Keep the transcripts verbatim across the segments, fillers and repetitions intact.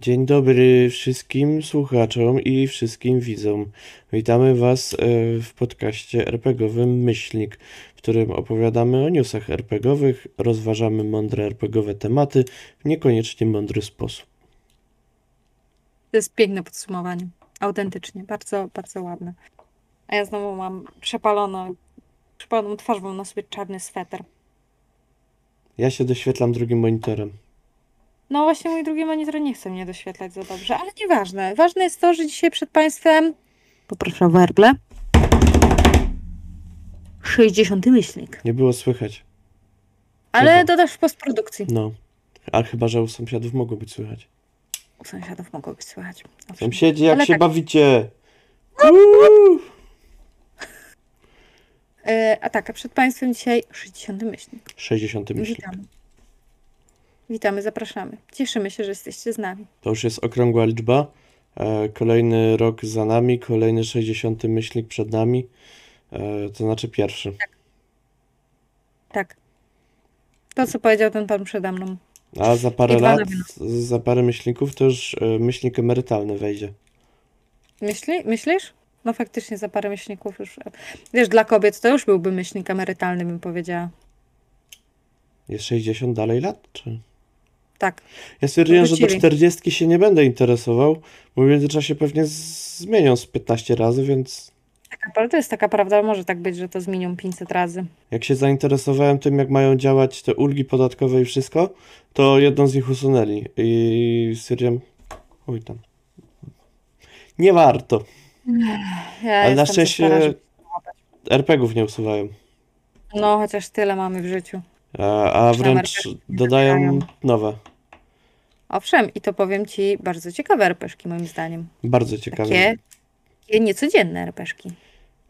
Dzień dobry wszystkim słuchaczom i wszystkim widzom. Witamy Was w podcaście RPGowym Myślnik, w którym opowiadamy o newsach RPGowych, rozważamy mądre RPGowe tematy w niekoniecznie mądry sposób. To jest piękne podsumowanie. Autentycznie. Bardzo, bardzo ładne. A ja znowu mam przepaloną, przepaloną twarz, bo mam na sobie czarny sweter. Ja się doświetlam drugim monitorem. No właśnie mój drugi monitor nie chce mnie doświetlać za dobrze, ale nieważne. Ważne jest to, że dzisiaj przed Państwem, poproszę o werble, sześćdziesiąty myślnik. Nie było słychać. Ale chyba. Dodasz w postprodukcji. No, ale chyba, że u sąsiadów mogło być słychać. U sąsiadów mogło być słychać. Owszem. Sąsiedzi, jak ale się tak bawicie! A tak, a przed Państwem dzisiaj sześćdziesiąty myślnik. sześćdziesiąty myślnik. Witamy. Witamy, zapraszamy. Cieszymy się, że jesteście z nami. To już jest okrągła liczba. Kolejny rok za nami, kolejny sześćdziesiąty myślnik przed nami. To znaczy pierwszy. Tak. Tak. To, co powiedział ten pan przede mną. A za parę lat, za parę myślników to już myślnik emerytalny wejdzie. Myśli, myślisz? No faktycznie za parę myślników już. Wiesz, dla kobiet to już byłby myślnik emerytalny, bym powiedziała. Jest sześćdziesiąt dalej lat, czy? Tak. Ja stwierdziłem, że do czterdziestki się nie będę interesował, bo w międzyczasie pewnie zmienią z piętnaście razy, więc... Ale to jest taka prawda, może tak być, że to zmienią pięćset razy. Jak się zainteresowałem tym, jak mają działać te ulgi podatkowe i wszystko, to jedną z nich usunęli i stwierdziłem, chuj tam. Nie warto. Ja ale na szczęście er pe gie ów nie usuwają. No, chociaż tyle mamy w życiu. A wręcz dodają nowe. Owszem, i to powiem Ci, bardzo ciekawe er pe gie-ki moim zdaniem. Bardzo ciekawe. Takie, takie niecodzienne er pe gie-ki.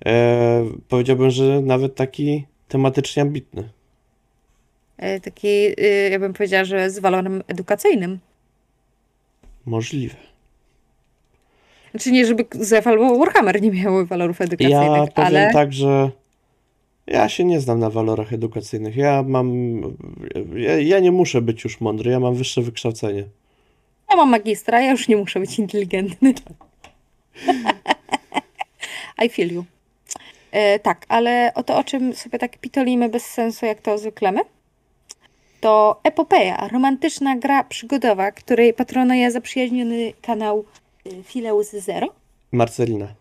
E, powiedziałbym, że nawet taki tematycznie ambitny. E, taki, e, ja bym powiedziała, że z walorem edukacyjnym. Możliwe. Znaczy nie, żeby Zef albo Warhammer nie miały walorów edukacyjnych, ja powiem ale... tak, że... Ja się nie znam na walorach edukacyjnych. Ja mam... Ja, ja nie muszę być już mądry, ja mam wyższe wykształcenie. Ja mam magistra, ja już nie muszę być inteligentny. I feel you. E, tak, ale o to, o czym sobie tak pitolimy bez sensu, jak to zwykle my, to Epopeja, romantyczna gra przygodowa, której patronuje zaprzyjaźniony kanał Phileas Zero. Marcelina.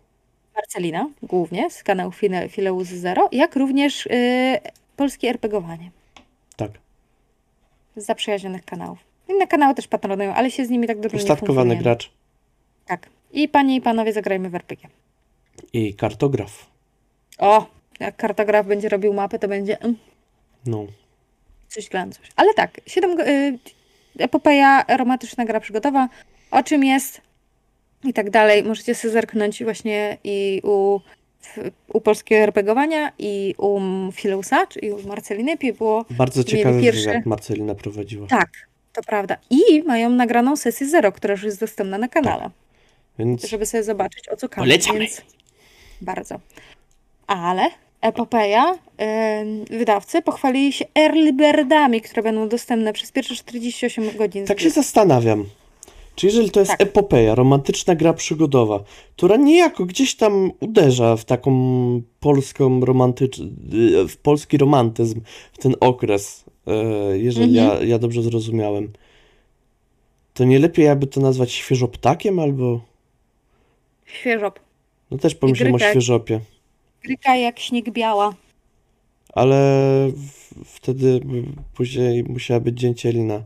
Marcelina, głównie, z kanału Phileas Zero, jak również yy, Polski er pe gie-owanie. Tak. Z zaprzyjaźnionych kanałów. Inne kanały też patronują, ale się z nimi tak dobrze nie funkcjonuje. Ustatkowany gracz. Tak. I panie i panowie, zagrajmy w er pe gie. I kartograf. O, jak kartograf będzie robił mapy, to będzie... Mm, no. Coś glan, coś. Ale tak, siedem, yy, Epopeja, romantyczna gra przygodowa, o czym jest... i tak dalej. Możecie sobie zerknąć właśnie i u, u Polskiego er pe gie-owania i u Fileusa, i u Marceliny. Było bardzo ciekawy pierwszy... jak Marcelina prowadziła. Tak, to prawda. I mają nagraną sesję Zero, która już jest dostępna na kanale. Tak. Więc... żeby sobie zobaczyć, o co kawa. Polecamy. Więc... bardzo. Ale Epopeja, yy, wydawcy pochwalili się early birdami, które będą dostępne przez pierwsze czterdzieści osiem godzin. Tak się zastanawiam. Czyli jeżeli to jest tak. Epopeja, romantyczna gra przygodowa, która niejako gdzieś tam uderza w taką polską romantycz... w polski romantyzm, w ten okres, jeżeli mm-hmm. ja, ja dobrze zrozumiałem, to nie lepiej jakby to nazwać świeżoptakiem albo... Świeżop. No też pomyślałem o świeżopie. Gryka jak śnieg biała. Ale wtedy później musiała być dzięcielina.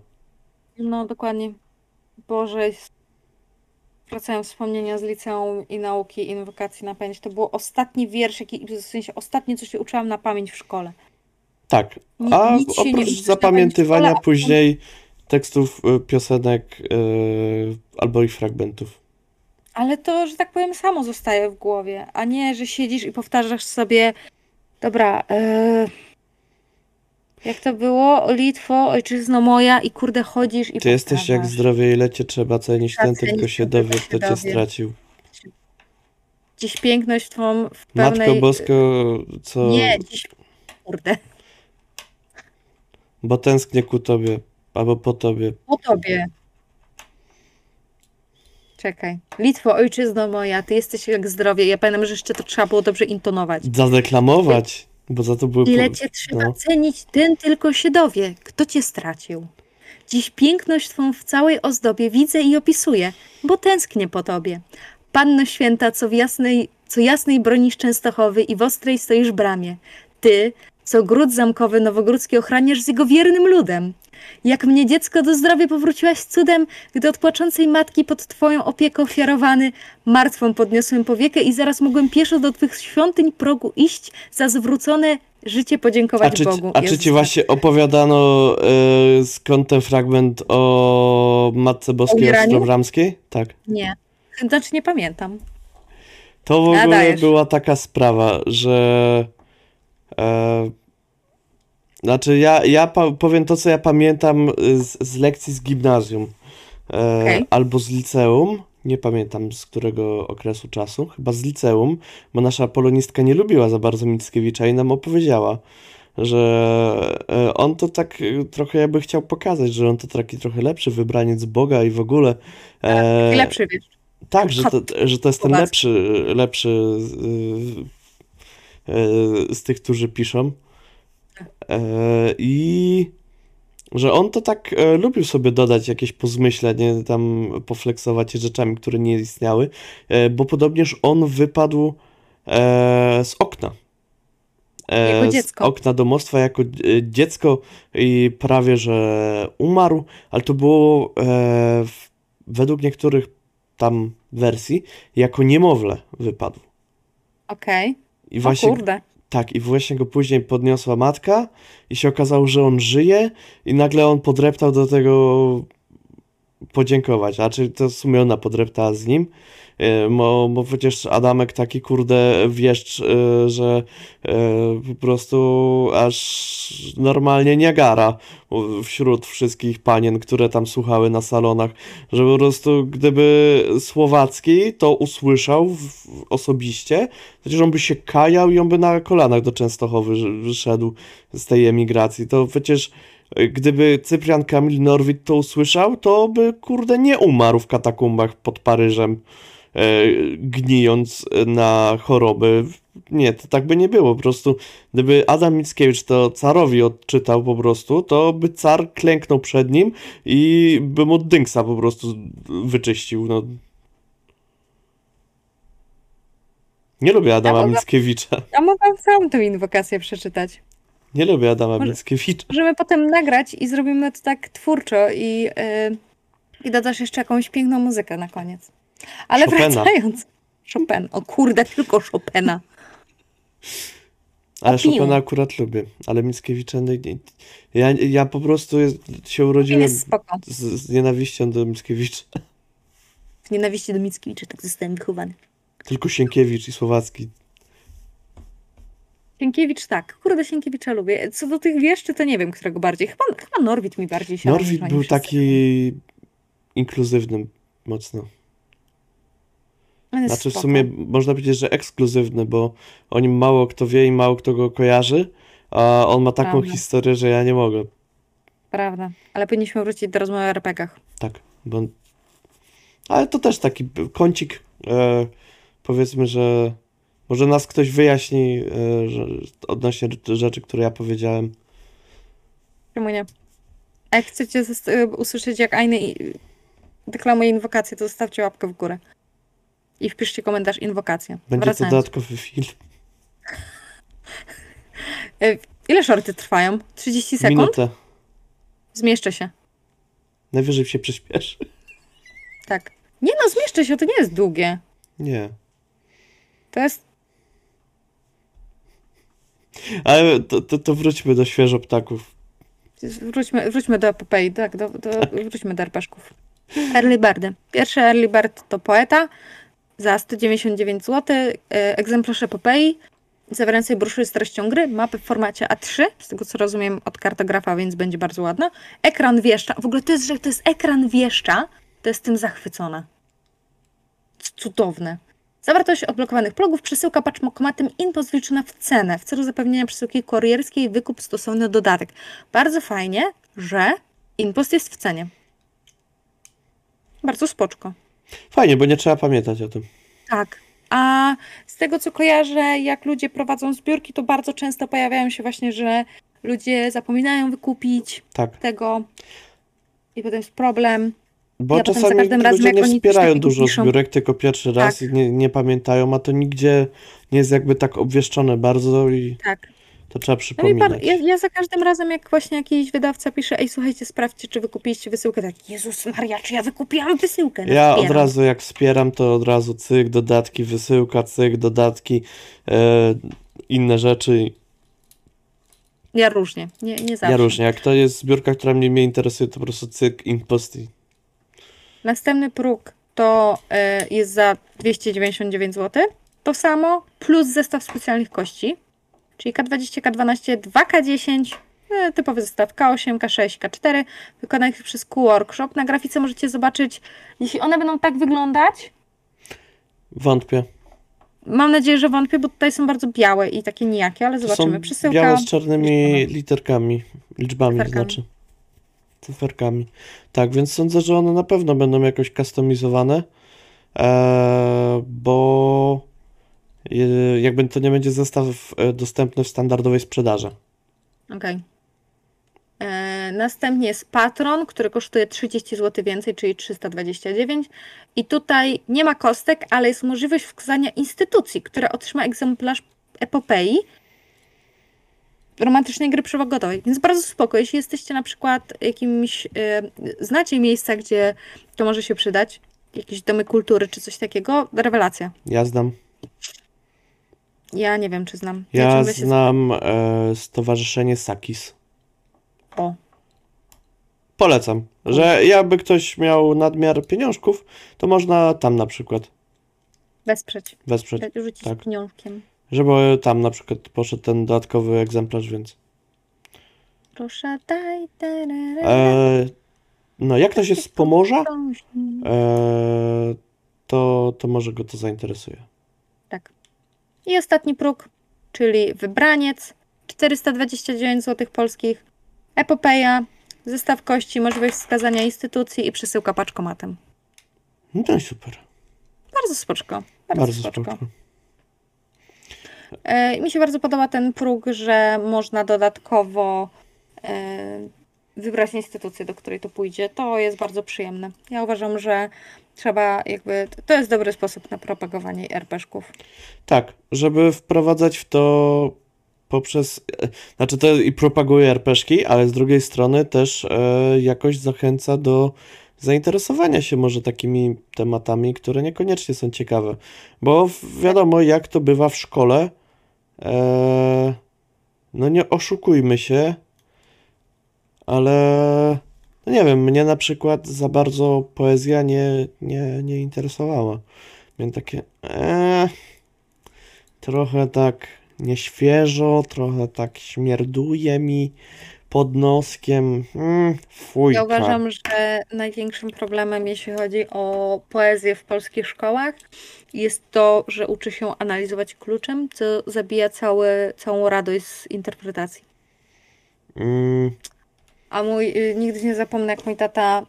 No dokładnie. Boże, wracają wspomnienia z liceum i nauki, inwokacji na pamięć. To był ostatni wiersz, jaki, w sensie ostatnie, co się uczyłam na pamięć w szkole. Tak, a nic, nic oprócz zapamiętywania szkole, później a... tekstów, piosenek yy, albo ich fragmentów. Ale to, że tak powiem, samo zostaje w głowie, a nie, że siedzisz i powtarzasz sobie, dobra... Yy... Jak to było? Litwo, ojczyzno moja i kurde chodzisz i Ty powstawasz. Jesteś jak zdrowie, ile cię trzeba cenić, ten tylko się dowie, kto cię stracił. Dziś piękność twą w pełnej... Matko Bosko, co... Nie, dziś... Kurde. Bo tęsknię ku tobie, albo po tobie. Po tobie. Czekaj. Litwo, ojczyzno moja, ty jesteś jak zdrowie. Ja pamiętam, że jeszcze to trzeba było dobrze intonować. Zadeklamować, bo za to były... Ile cię trzeba no. cenić, ten tylko się dowie. Kto cię stracił? Dziś piękność twą w całej ozdobie widzę i opisuję, bo tęsknię po tobie. Panno święta, co w jasnej, co jasnej bronisz Częstochowy i w ostrej stoisz bramie. Ty, co gród zamkowy nowogródzki ochraniasz z jego wiernym ludem. Jak mnie dziecko do zdrowia powróciłaś cudem, gdy od płaczącej matki pod twoją opieką ofiarowany, martwą podniosłem powiekę i zaraz mogłem pieszo do twych świątyń progu iść za zwrócone życie podziękować a czy, Bogu. A Jezus. Czy ci właśnie opowiadano yy, skąd ten fragment o Matce Boskiej Ostrobramskiej? Tak. Nie. Znaczy nie pamiętam. To w ogóle Nadajesz. była taka sprawa, że... E, znaczy ja, ja pa, powiem to, co ja pamiętam z, z lekcji z gimnazjum e, okay. albo z liceum. Nie pamiętam z którego okresu czasu. Chyba z liceum, bo nasza polonistka nie lubiła za bardzo Mickiewicza i nam opowiedziała, że e, on to tak trochę jakby chciał pokazać, że on to taki trochę lepszy wybraniec Boga i w ogóle... E, tak, lepszy, wiesz. Tak, że to, że to jest ten lepszy, lepszy y, z tych, którzy piszą. I że on to tak lubił sobie dodać jakieś pozmyślenie, tam pofleksować rzeczami, które nie istniały, bo podobnież on wypadł z okna. Jako dziecko. Z okna domostwa jako dziecko i prawie, że umarł, ale to było według niektórych tam wersji jako niemowlę wypadł. Okej. Okay. I właśnie, o kurde. Tak, i właśnie go później podniosła matka i się okazało, że on żyje i nagle on podreptał do tego podziękować. Znaczy to w sumie ona podreptała z nim, bo, bo przecież Adamek taki kurde wieszcz, że po prostu aż normalnie Niagara wśród wszystkich panien, które tam słuchały na salonach, że po prostu gdyby Słowacki to usłyszał w, osobiście, przecież on by się kajał i on by na kolanach do Częstochowy szedł z tej emigracji. To przecież gdyby Cyprian Kamil Norwid to usłyszał, to by kurde nie umarł w katakumbach pod Paryżem, e, gnijąc na choroby. Nie, to tak by nie było. Po prostu gdyby Adam Mickiewicz to carowi odczytał po prostu, to by car klęknął przed nim i by mu dynksa po prostu wyczyścił. No. Nie lubię Adama ja mogę, Mickiewicza. Ja mogę całą tę inwokację przeczytać. Nie lubię Adama Może, Mickiewicza. Możemy potem nagrać i zrobimy to tak twórczo i, yy, i dodasz jeszcze jakąś piękną muzykę na koniec. Ale Chopina. wracając... Chopin. O kurde, tylko Chopina. Ale Opinion. Chopina akurat lubię. Ale Mickiewicza... No, ja, ja po prostu jest, się urodziłem z, z nienawiścią do Mickiewicza. Z nienawiści do Mickiewicza, tak zostałem wychowany. Tylko Sienkiewicz i Słowacki. Sienkiewicz tak, kurde Sienkiewicza lubię. Co do tych wieszczy, to nie wiem, którego bardziej. Chyba, chyba Norwid mi bardziej się Norwid był wszyscy. taki inkluzywny mocno. Znaczy spoko. W sumie można powiedzieć, że ekskluzywny, bo o nim mało kto wie i mało kto go kojarzy, a on ma taką Prawda. historię, że ja nie mogę. Prawda, ale powinniśmy wrócić do rozmowy o er pe gie-ach. Tak, bo... Ale to też taki kącik, e, powiedzmy, że... Może nas ktoś wyjaśni y, że, odnośnie rzeczy, które ja powiedziałem. Czemu nie? A jak chcecie usłyszeć, jak Ajny deklamuje inwokację, to zostawcie łapkę w górę. I wpiszcie komentarz inwokacja. Będzie Wracając. to dodatkowy film. Ile shorty trwają? trzydzieści sekund? Minutę. Zmieszczę się. Najwyżej się przyspieszy. Tak. Nie no, zmieszczę się, to nie jest długie. Nie. To jest... Ale to, to, to wróćmy do świeżo ptaków. Wróćmy, wróćmy do epopei, tak, do, do, tak. Wróćmy do arpaszków. Early Bardy. Pierwszy Early Bard to poeta za sto dziewięćdziesiąt dziewięć złotych, egzemplarz epopei zawierającej broszury z treścią gry, mapy w formacie a trzy, z tego co rozumiem od kartografa, więc będzie bardzo ładna. Ekran wieszcza, w ogóle to jest, że to jest ekran wieszcza, to jest tym zachwycona. Cudowne. Zawartość odblokowanych plogów, przesyłka paczkomatem INPO zliczona w cenę w celu zapewnienia przesyłki kurierskiej, wykup stosowny dodatek. Bardzo fajnie, że INPOST jest w cenie. Bardzo spoczko. Fajnie, bo nie trzeba pamiętać o tym. Tak. A z tego, co kojarzę, jak ludzie prowadzą zbiórki, to bardzo często pojawiają się właśnie, że ludzie zapominają wykupić tak. tego i potem jest problem. Bo ja czasami ludzie razem, nie wspierają dużo zbiórek, tylko pierwszy raz tak. i nie, nie pamiętają, a to nigdzie nie jest jakby tak obwieszczone bardzo i tak. to trzeba przypominać. No i pan, ja, ja za każdym razem, jak właśnie jakiś wydawca pisze, ej, słuchajcie, sprawdźcie, czy wykupiliście wysyłkę, tak, Jezus Maria, czy ja wykupiłam wysyłkę? No, ja wspieram. Od razu jak wspieram, to od razu cyk, dodatki, wysyłka, cyk, dodatki, yy, inne rzeczy. Ja różnie, nie, nie zawsze. Ja różnie, jak to jest zbiórka, która mnie, mnie interesuje, to po prostu cyk, impost. Następny próg to y, jest za dwieście dziewięćdziesiąt dziewięć złotych. To samo, plus zestaw specjalnych kości, czyli K dwadzieścia, K dwanaście, dwa K dziesięć, y, typowy zestaw K osiem, K sześć, K cztery, wykonanych przez Q Workshop. Na grafice możecie zobaczyć, jeśli one będą tak wyglądać. Wątpię. Mam nadzieję, że wątpię, bo tutaj są bardzo białe i takie nijakie, ale zobaczymy. Przesyłka. Białe z czarnymi literkami, liczbami to znaczy. Cyferkami. Tak, więc sądzę, że one na pewno będą jakoś kustomizowane, e, bo e, jakby to nie będzie zestaw dostępny w standardowej sprzedaży. Okej. Okay. Następnie jest patron, który kosztuje trzydzieści złotych więcej, czyli trzysta dwadzieścia dziewięć. I tutaj nie ma kostek, ale jest możliwość wskazania instytucji, która otrzyma egzemplarz Epopei, romantycznej gry przygodowej, więc bardzo spoko. Jeśli jesteście na przykład jakimś, yy, znacie miejsca, gdzie to może się przydać, jakieś domy kultury czy coś takiego, rewelacja. Ja znam. Ja nie wiem, czy znam. Ja, ja znam e, Stowarzyszenie Sakis. O. Polecam, że jakby ktoś miał nadmiar pieniążków, to można tam na przykład. Wesprzeć. Wesprzeć, rzucić tak. pieniążkiem. Żeby tam na przykład poszedł ten dodatkowy egzemplarz, więc... Proszę, daj, e, no, jak ktoś jest z Pomorza, e, to, to może go to zainteresuje. Tak. I ostatni próg, czyli wybraniec, czterysta dwadzieścia dziewięć złotych polskich, Epopeja, zestaw kości, możliwość wskazania instytucji i przesyłka paczkomatem. No to super. Bardzo spoczko. Bardzo, bardzo spoczko. spoczko. Mi się bardzo podoba ten próg, że można dodatkowo wybrać instytucję, do której to pójdzie. To jest bardzo przyjemne. Ja uważam, że trzeba jakby... To jest dobry sposób na propagowanie er pe gie-ków. Tak, żeby wprowadzać w to poprzez... Znaczy to i propaguje er pe gie-ki, ale z drugiej strony też jakoś zachęca do zainteresowania się może takimi tematami, które niekoniecznie są ciekawe. Bo wiadomo, jak to bywa w szkole, eee, no nie oszukujmy się, ale no nie wiem, mnie na przykład za bardzo poezja nie, nie, nie interesowała. Miałem takie eee, trochę tak nieświeżo, trochę tak śmierduje mi pod noskiem. Mm, fujka. Ja uważam, że największym problemem, jeśli chodzi o poezję w polskich szkołach, jest to, że uczy się analizować kluczem, co zabija cały, całą radość z interpretacji. Mm. A mój, nigdy nie zapomnę, jak mój tata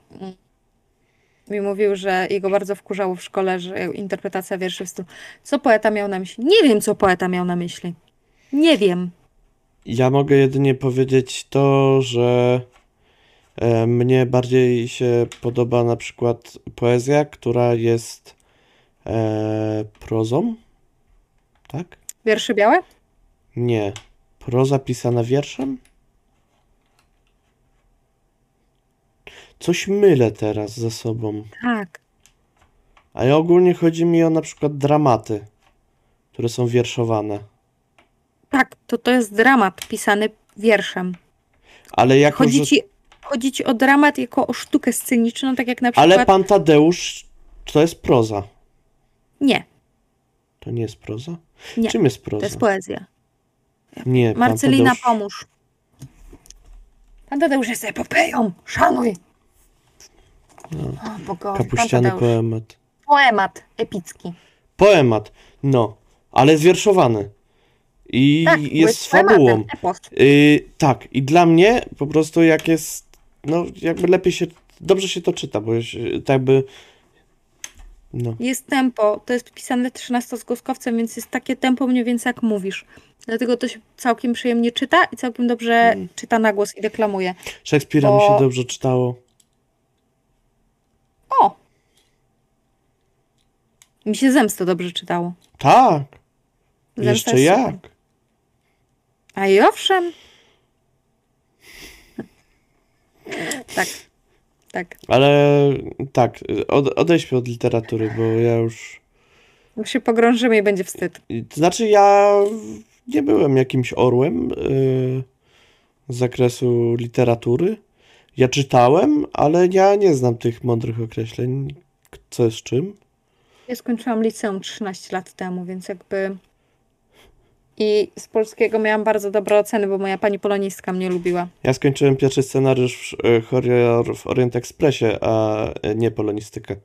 mi mówił, że jego bardzo wkurzało w szkole, że interpretacja wierszy w stylu. Co poeta miał na myśli? Nie wiem, co poeta miał na myśli. Nie wiem. Ja mogę jedynie powiedzieć to, że e, mnie bardziej się podoba na przykład poezja, która jest e, prozą, tak? Wiersze białe? Nie. Proza pisana wierszem? Coś mylę teraz ze sobą. Tak. A ja ogólnie chodzi mi o na przykład dramaty, które są wierszowane. Tak, to to jest dramat pisany wierszem. Ale jako, chodzi, że... ci, chodzi ci o dramat jako o sztukę sceniczną, tak jak na przykład... Ale Pan Tadeusz to jest proza. Nie. To nie jest proza? Nie. Czym jest proza? To jest poezja. Nie, Marcelina, Pan Tadeusz... pomóż. Pan Tadeusz jest epopeją. Szanuj. No. O Bogowie, kapuściany poemat. Poemat epicki. Poemat, no. Ale zwierszowany. I tak, jest fabułą. Yy, tak, i dla mnie po prostu jak jest, no jakby lepiej się, dobrze się to czyta, bo tak jakby No. Jest tempo, to jest pisane trzynastozgłoskowcem, więc jest takie tempo mniej więcej jak mówisz. Dlatego to się całkiem przyjemnie czyta i całkiem dobrze mm. czyta na głos i deklamuje. Szekspira Bo... mi się dobrze czytało. O! Mi się Zemstę dobrze czytało. Tak! Zemsta jeszcze jak! Super. A i owszem! Tak. Tak. Ale tak, od, odejdźmy od literatury, bo ja już... Już się pogrążymy i będzie wstyd. To znaczy ja nie byłem jakimś orłem yy, z zakresu literatury. Ja czytałem, ale ja nie znam tych mądrych określeń, co jest czym. Ja skończyłam liceum trzynaście lat temu, więc jakby... I z polskiego miałam bardzo dobre oceny, bo moja pani polonistka mnie lubiła. Ja skończyłem pierwszy scenariusz Horror w Orient Expressie, a nie polonistykę.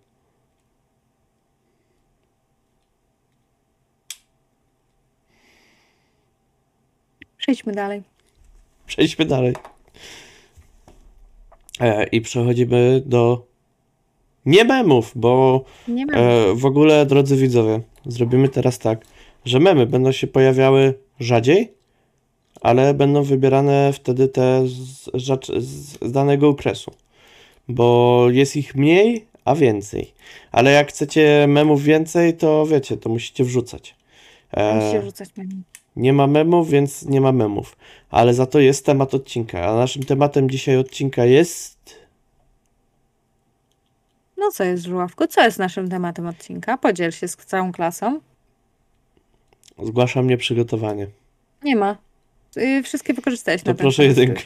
Przejdźmy dalej. Przejdźmy dalej. E, I przechodzimy do nie memów, bo nie memów. E, w ogóle, drodzy widzowie, zrobimy teraz tak, że memy będą się pojawiały rzadziej, ale będą wybierane wtedy te z, z, z danego okresu, bo jest ich mniej, a więcej. Ale jak chcecie memów więcej, to wiecie, to musicie wrzucać. E, musicie wrzucać memy. Nie ma memów, więc nie ma memów. Ale za to jest temat odcinka, a naszym tematem dzisiaj odcinka jest... No co jest, Żuławku? Co jest naszym tematem odcinka? Podziel się z całą klasą. Zgłaszam nieprzygotowanie. Nie ma. Yy, wszystkie wykorzystałeś. To na proszę jedynkę.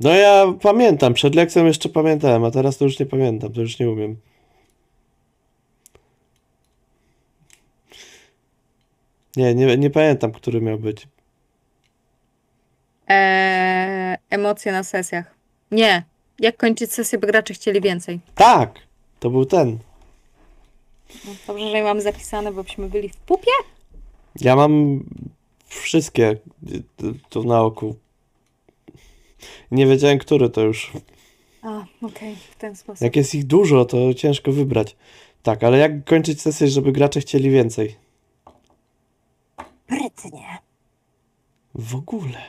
No ja pamiętam. Przed lekcją jeszcze pamiętałem, a teraz to już nie pamiętam. To już nie umiem. Nie, nie, nie pamiętam, który miał być. Eee, emocje na sesjach. Nie. Jak kończyć sesję, by gracze chcieli więcej. Tak! To był ten. Dobrze, że je mamy zapisane, bo byśmy byli w pupie? Ja mam wszystkie tu na oku. Nie wiedziałem, który to już. A, okej, okay, w ten sposób. Jak jest ich dużo, to ciężko wybrać. Tak, ale jak kończyć sesję, żeby gracze chcieli więcej? Prytnie. W ogóle.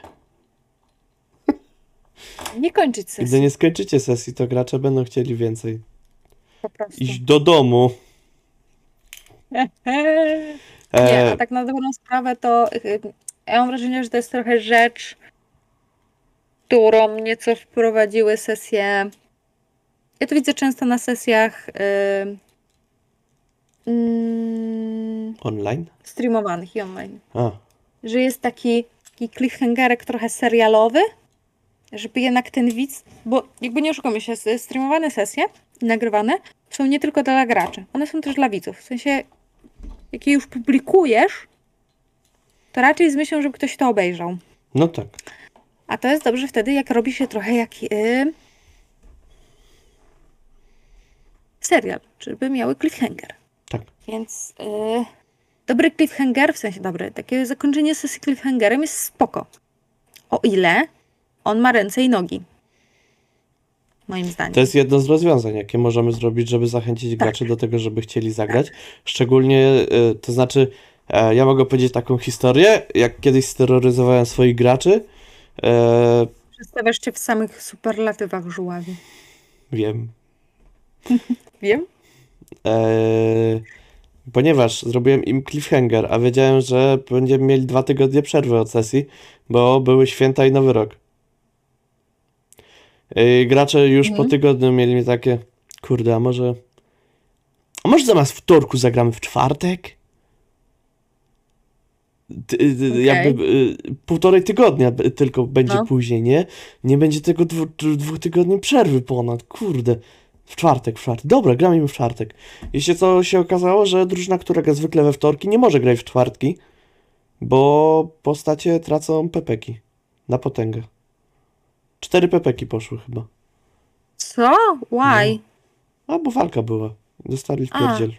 Nie kończyć sesji. Gdy nie skończycie sesji, to gracze będą chcieli więcej. Po prostu. Iść do domu. Nie, a tak na dobrą sprawę to ja mam wrażenie, że to jest trochę rzecz, którą nieco wprowadziły sesje. Ja to widzę często na sesjach yy, yy, online? Streamowanych i online. A. Że jest taki, taki cliffhangerek trochę serialowy, żeby jednak ten widz, bo jakby nie oszukujmy się, streamowane sesje nagrywane są nie tylko dla graczy, one są też dla widzów. W sensie, jak je już publikujesz, to raczej z myślą, żeby ktoś to obejrzał. No tak. A to jest dobrze wtedy, jak robi się trochę jak yy, serial, żeby miały cliffhanger. Tak. Więc yy, dobry cliffhanger, w sensie dobry, takie zakończenie sesji cliffhangerem jest spoko. O ile on ma ręce i nogi. Moim zdaniem. To jest jedno z rozwiązań, jakie możemy zrobić, żeby zachęcić tak. graczy do tego, żeby chcieli zagrać. Szczególnie, y, to znaczy, e, ja mogę powiedzieć taką historię, jak kiedyś steroryzowałem swoich graczy. E, Przedstawiasz cię w samych superlatywach, żuławi. Wiem. Wiem? E, ponieważ zrobiłem im cliffhanger, a wiedziałem, że będziemy mieli dwa tygodnie przerwy od sesji, bo były święta i Nowy Rok. I gracze już mhm. po tygodniu mieli mi takie, kurde, a może a może zamiast wtorku zagramy w czwartek? Ty, ty, okay. Jakby y, półtorej tygodnia tylko będzie no. później, nie? Nie będzie tego dwu, dwóch tygodni przerwy ponad, kurde. W czwartek, w czwartek. Dobra, gramy im w czwartek. I się co się okazało, że drużyna, która gra zwykle we wtorki, nie może grać w czwartki, bo postacie tracą pepeki na potęgę. Cztery pepeki poszły chyba. Co? Why? No, a, bo walka była. Dostali w pierdziel.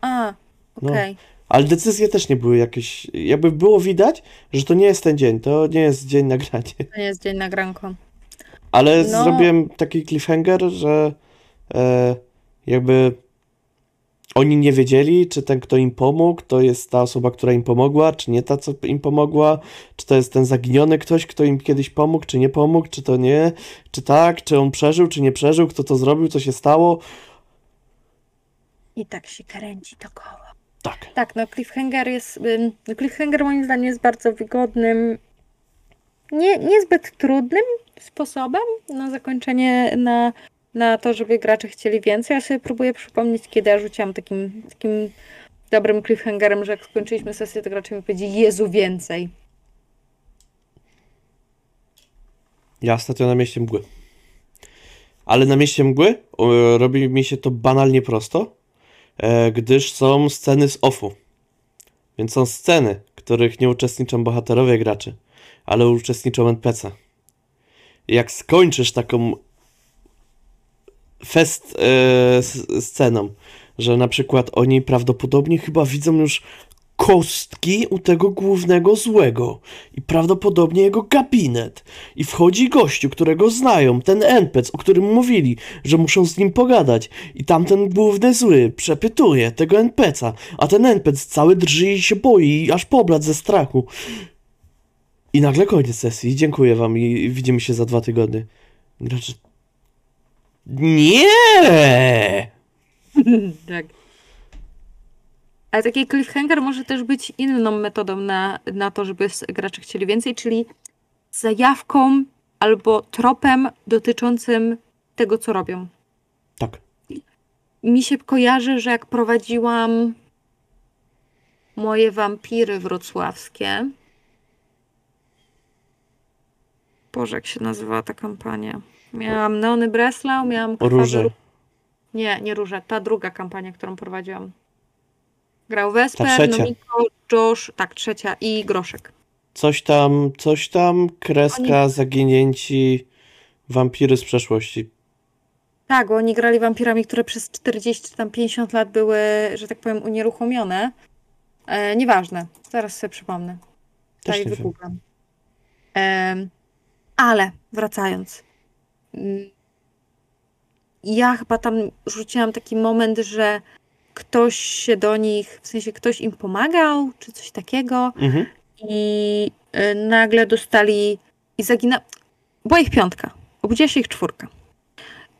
A, a okej. Okay. No. Ale decyzje też nie były jakieś... Jakby było widać, że to nie jest ten dzień. To nie jest dzień nagrania. To nie jest dzień nagranką. Ale no. zrobiłem taki cliffhanger, że e, jakby oni nie wiedzieli, czy ten, kto im pomógł, to jest ta osoba, która im pomogła, czy nie ta, co im pomogła, czy to jest ten zaginiony ktoś, kto im kiedyś pomógł, czy nie pomógł, czy to nie, czy tak, czy on przeżył, czy nie przeżył, kto to zrobił, co się stało. I tak się kręci to koło. Tak. Tak, no cliffhanger jest, cliffhanger moim zdaniem jest bardzo wygodnym, nie, niezbyt trudnym sposobem na zakończenie, na, na to, żeby gracze chcieli więcej. Ja sobie próbuję przypomnieć, kiedy ja rzuciłam takim, takim dobrym cliffhangerem, że jak skończyliśmy sesję, to gracze mi powiedzieli, Jezu, więcej. Ja ostatnio na mieście mgły. Ale na mieście mgły robi mi się to banalnie prosto, gdyż są sceny z offu. Więc są sceny, w których nie uczestniczą bohaterowie graczy, ale uczestniczą N P C. Jak skończysz taką fest yy, sceną, że na przykład oni prawdopodobnie chyba widzą już kostki u tego głównego złego i prawdopodobnie jego gabinet i wchodzi gościu, którego znają, ten N P C, o którym mówili, że muszą z nim pogadać i tamten główny zły przepytuje tego N P C-a, a ten N P C cały drży i się boi i aż pobladł ze strachu. I nagle koniec sesji, dziękuję wam i widzimy się za dwa tygodnie. Znaczy... Nie! Tak. Ale taki cliffhanger może też być inną metodą na, na to, żeby gracze chcieli więcej, czyli zajawką albo tropem dotyczącym tego, co robią. Tak. Mi się kojarzy, że jak prowadziłam moje wampiry wrocławskie... Boże, jak się nazywała ta kampania? Miałam Neony Breslau, miałam... Róże. Krwawy... Nie, nie Róże. Ta druga kampania, którą prowadziłam. Grał Wesper, Nomiko, Josh... Tak, trzecia i Groszek. Coś tam, coś tam, kreska, oni... zaginięci, wampiry z przeszłości. Tak, bo oni grali wampirami, które przez czterdzieści, tam pięćdziesiąt lat były, że tak powiem, unieruchomione. E, nieważne. Zaraz sobie przypomnę. Też tak, wygooglam. E, ale, wracając... Ja chyba tam rzuciłam taki moment, że ktoś się do nich, w sensie ktoś im pomagał, czy coś takiego mhm. i y, nagle dostali i zagina... Była ich piątka, obudziła się ich czwórka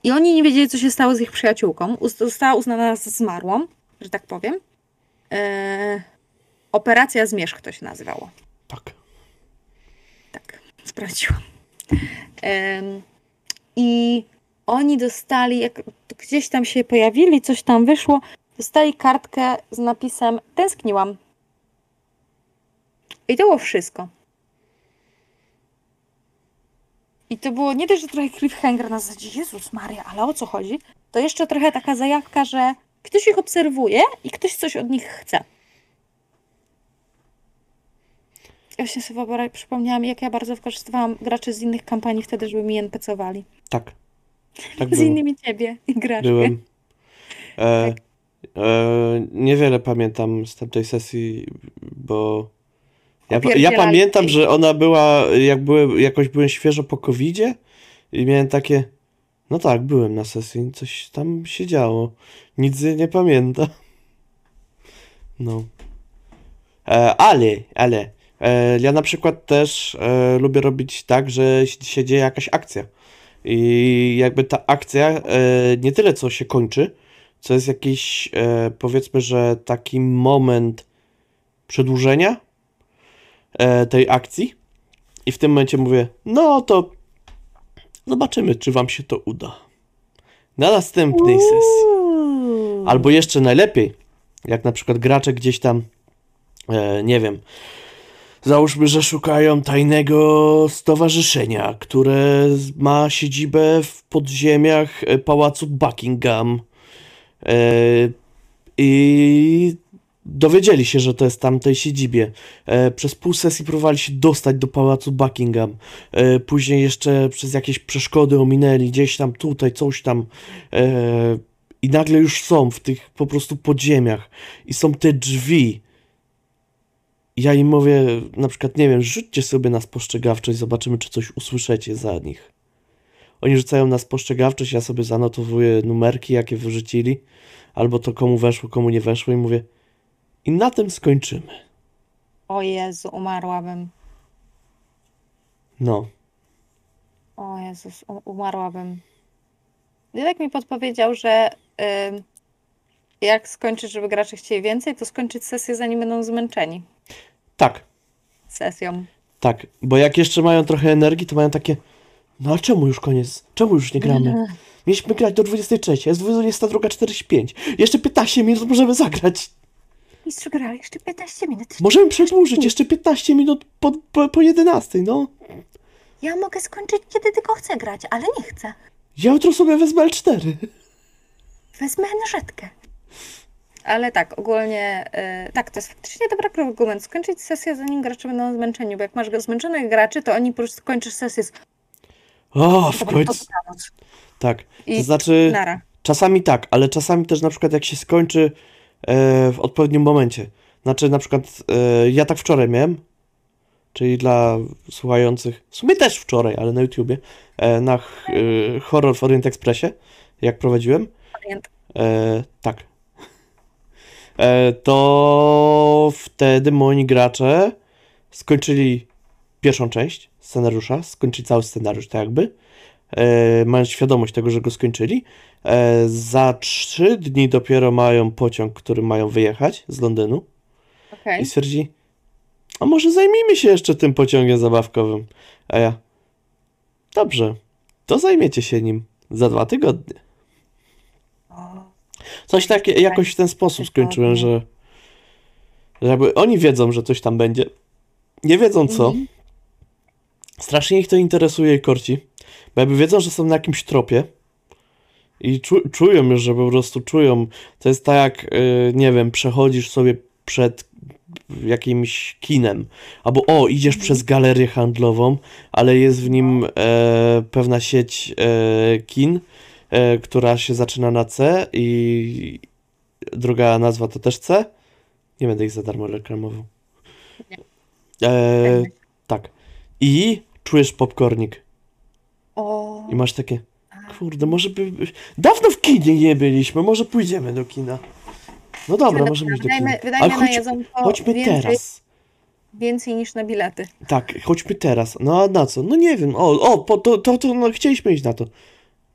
i oni nie wiedzieli, co się stało z ich przyjaciółką. Została uznana za zmarłą, że tak powiem. E... Operacja Zmierzch to się nazywało. Tak. Tak, sprawdziłam. E... I oni dostali, jak gdzieś tam się pojawili, coś tam wyszło, dostali kartkę z napisem tęskniłam. I to było wszystko. I to było nie też, że trochę cliffhanger na zasadzie, Jezus Maria, ale o co chodzi? To jeszcze trochę taka zajawka, że ktoś ich obserwuje i ktoś coś od nich chce. Właśnie sobie przypomniałam, jak ja bardzo wykorzystywałam graczy z innych kampanii wtedy, żeby mi N P C-owali. Tak. Tak z było. Innymi ciebie i graczy. Byłem. E, tak. e, niewiele pamiętam z tamtej sesji, bo ja, ja pamiętam, że ona była, jak byłem, jakoś byłem świeżo po kowidzie i miałem takie, no tak, byłem na sesji, coś tam się działo. Nic nie pamiętam. No. E, ale, ale ja na przykład też e, lubię robić tak, że się dzieje jakaś akcja i jakby ta akcja e, nie tyle co się kończy, co jest jakiś e, powiedzmy, że taki moment przedłużenia e, tej akcji i w tym momencie mówię, no to zobaczymy, czy wam się to uda na następnej sesji. Albo jeszcze najlepiej, jak na przykład gracze gdzieś tam, e, nie wiem, załóżmy, że szukają tajnego stowarzyszenia, które ma siedzibę w podziemiach pałacu Buckingham. Yy, I dowiedzieli się, że to jest tamtej siedzibie. Yy, przez pół sesji próbowali się dostać do pałacu Buckingham. Yy, później jeszcze przez jakieś przeszkody ominęli gdzieś tam, tutaj, coś tam. Yy, I nagle już są w tych po prostu podziemiach. I są te drzwi. Ja im mówię, na przykład, nie wiem, rzućcie sobie na spostrzegawczość, zobaczymy, czy coś usłyszycie za nich. Oni rzucają na spostrzegawczość, ja sobie zanotowuję numerki, jakie wyrzucili, albo to komu weszło, komu nie weszło i mówię, i na tym skończymy. O Jezu, umarłabym. No. O Jezus, umarłabym. Dylek mi podpowiedział, że yy, jak skończyć, żeby gracze chcieli więcej, to skończyć sesję, zanim będą zmęczeni. Tak. Sesją. Tak, bo jak jeszcze mają trochę energii, to mają takie, no a czemu już koniec? Czemu już nie gramy? Mieliśmy grać do dwudziestej trzeciej, jest dwudziesta druga czterdzieści pięć. Jeszcze piętnaście minut możemy zagrać. Mistrzu gra, jeszcze piętnaście minut. Możemy przedłużyć, jeszcze piętnaście minut po, po, po jedenastej, no. Ja mogę skończyć, kiedy tylko chcę grać, ale nie chcę. Ja jutro sobie wezmę el cztery. Wezmę nożetkę. Ale tak, ogólnie, yy, tak, to jest faktycznie dobry argument. Skończyć sesję, zanim gracze będą zmęczeni, bo jak masz zmęczonych graczy, to oni po prostu kończysz sesję z... O, w końcu. Tak, to znaczy, nara. Czasami tak, ale czasami też na przykład jak się skończy e, w odpowiednim momencie. Znaczy na przykład e, ja tak wczoraj miałem, czyli dla słuchających, w sumie też wczoraj, ale na YouTubie, e, na ch, e, Horror w Orient Expressie, jak prowadziłem. Orient. E, tak. E, to wtedy moi gracze skończyli pierwszą część scenariusza, skończyli cały scenariusz, tak jakby, e, mają świadomość tego, że go skończyli. E, za trzy dni dopiero mają pociąg, który mają wyjechać z Londynu. Okay. I stwierdzi, a może zajmijmy się jeszcze tym pociągiem zabawkowym. A ja, dobrze, to zajmiecie się nim za dwa tygodnie. Coś takie, jakoś w ten sposób skończyłem, że, że jakby oni wiedzą, że coś tam będzie. Nie wiedzą co. Strasznie ich to interesuje i korci, bo jakby wiedzą, że są na jakimś tropie i czu czują już, że po prostu czują. To jest tak jak, yy, nie wiem, przechodzisz sobie przed jakimś kinem, albo o, idziesz mm. przez galerię handlową, ale jest w nim e, pewna sieć e, kin, e, która się zaczyna na C i druga nazwa to też C. Nie będę ich za darmo reklamował. E, tak. I czujesz popcornik. O. I masz takie, kurde, może by... Dawno w kinie nie byliśmy, może pójdziemy do kina. No dobra, do możemy iść do kina. Wydajmy, ale chodź, chodźmy więcej, teraz. Więcej niż na bilety. Tak, chodźmy teraz. No a na co? No nie wiem. O, o po, to, to, to no, chcieliśmy iść na to.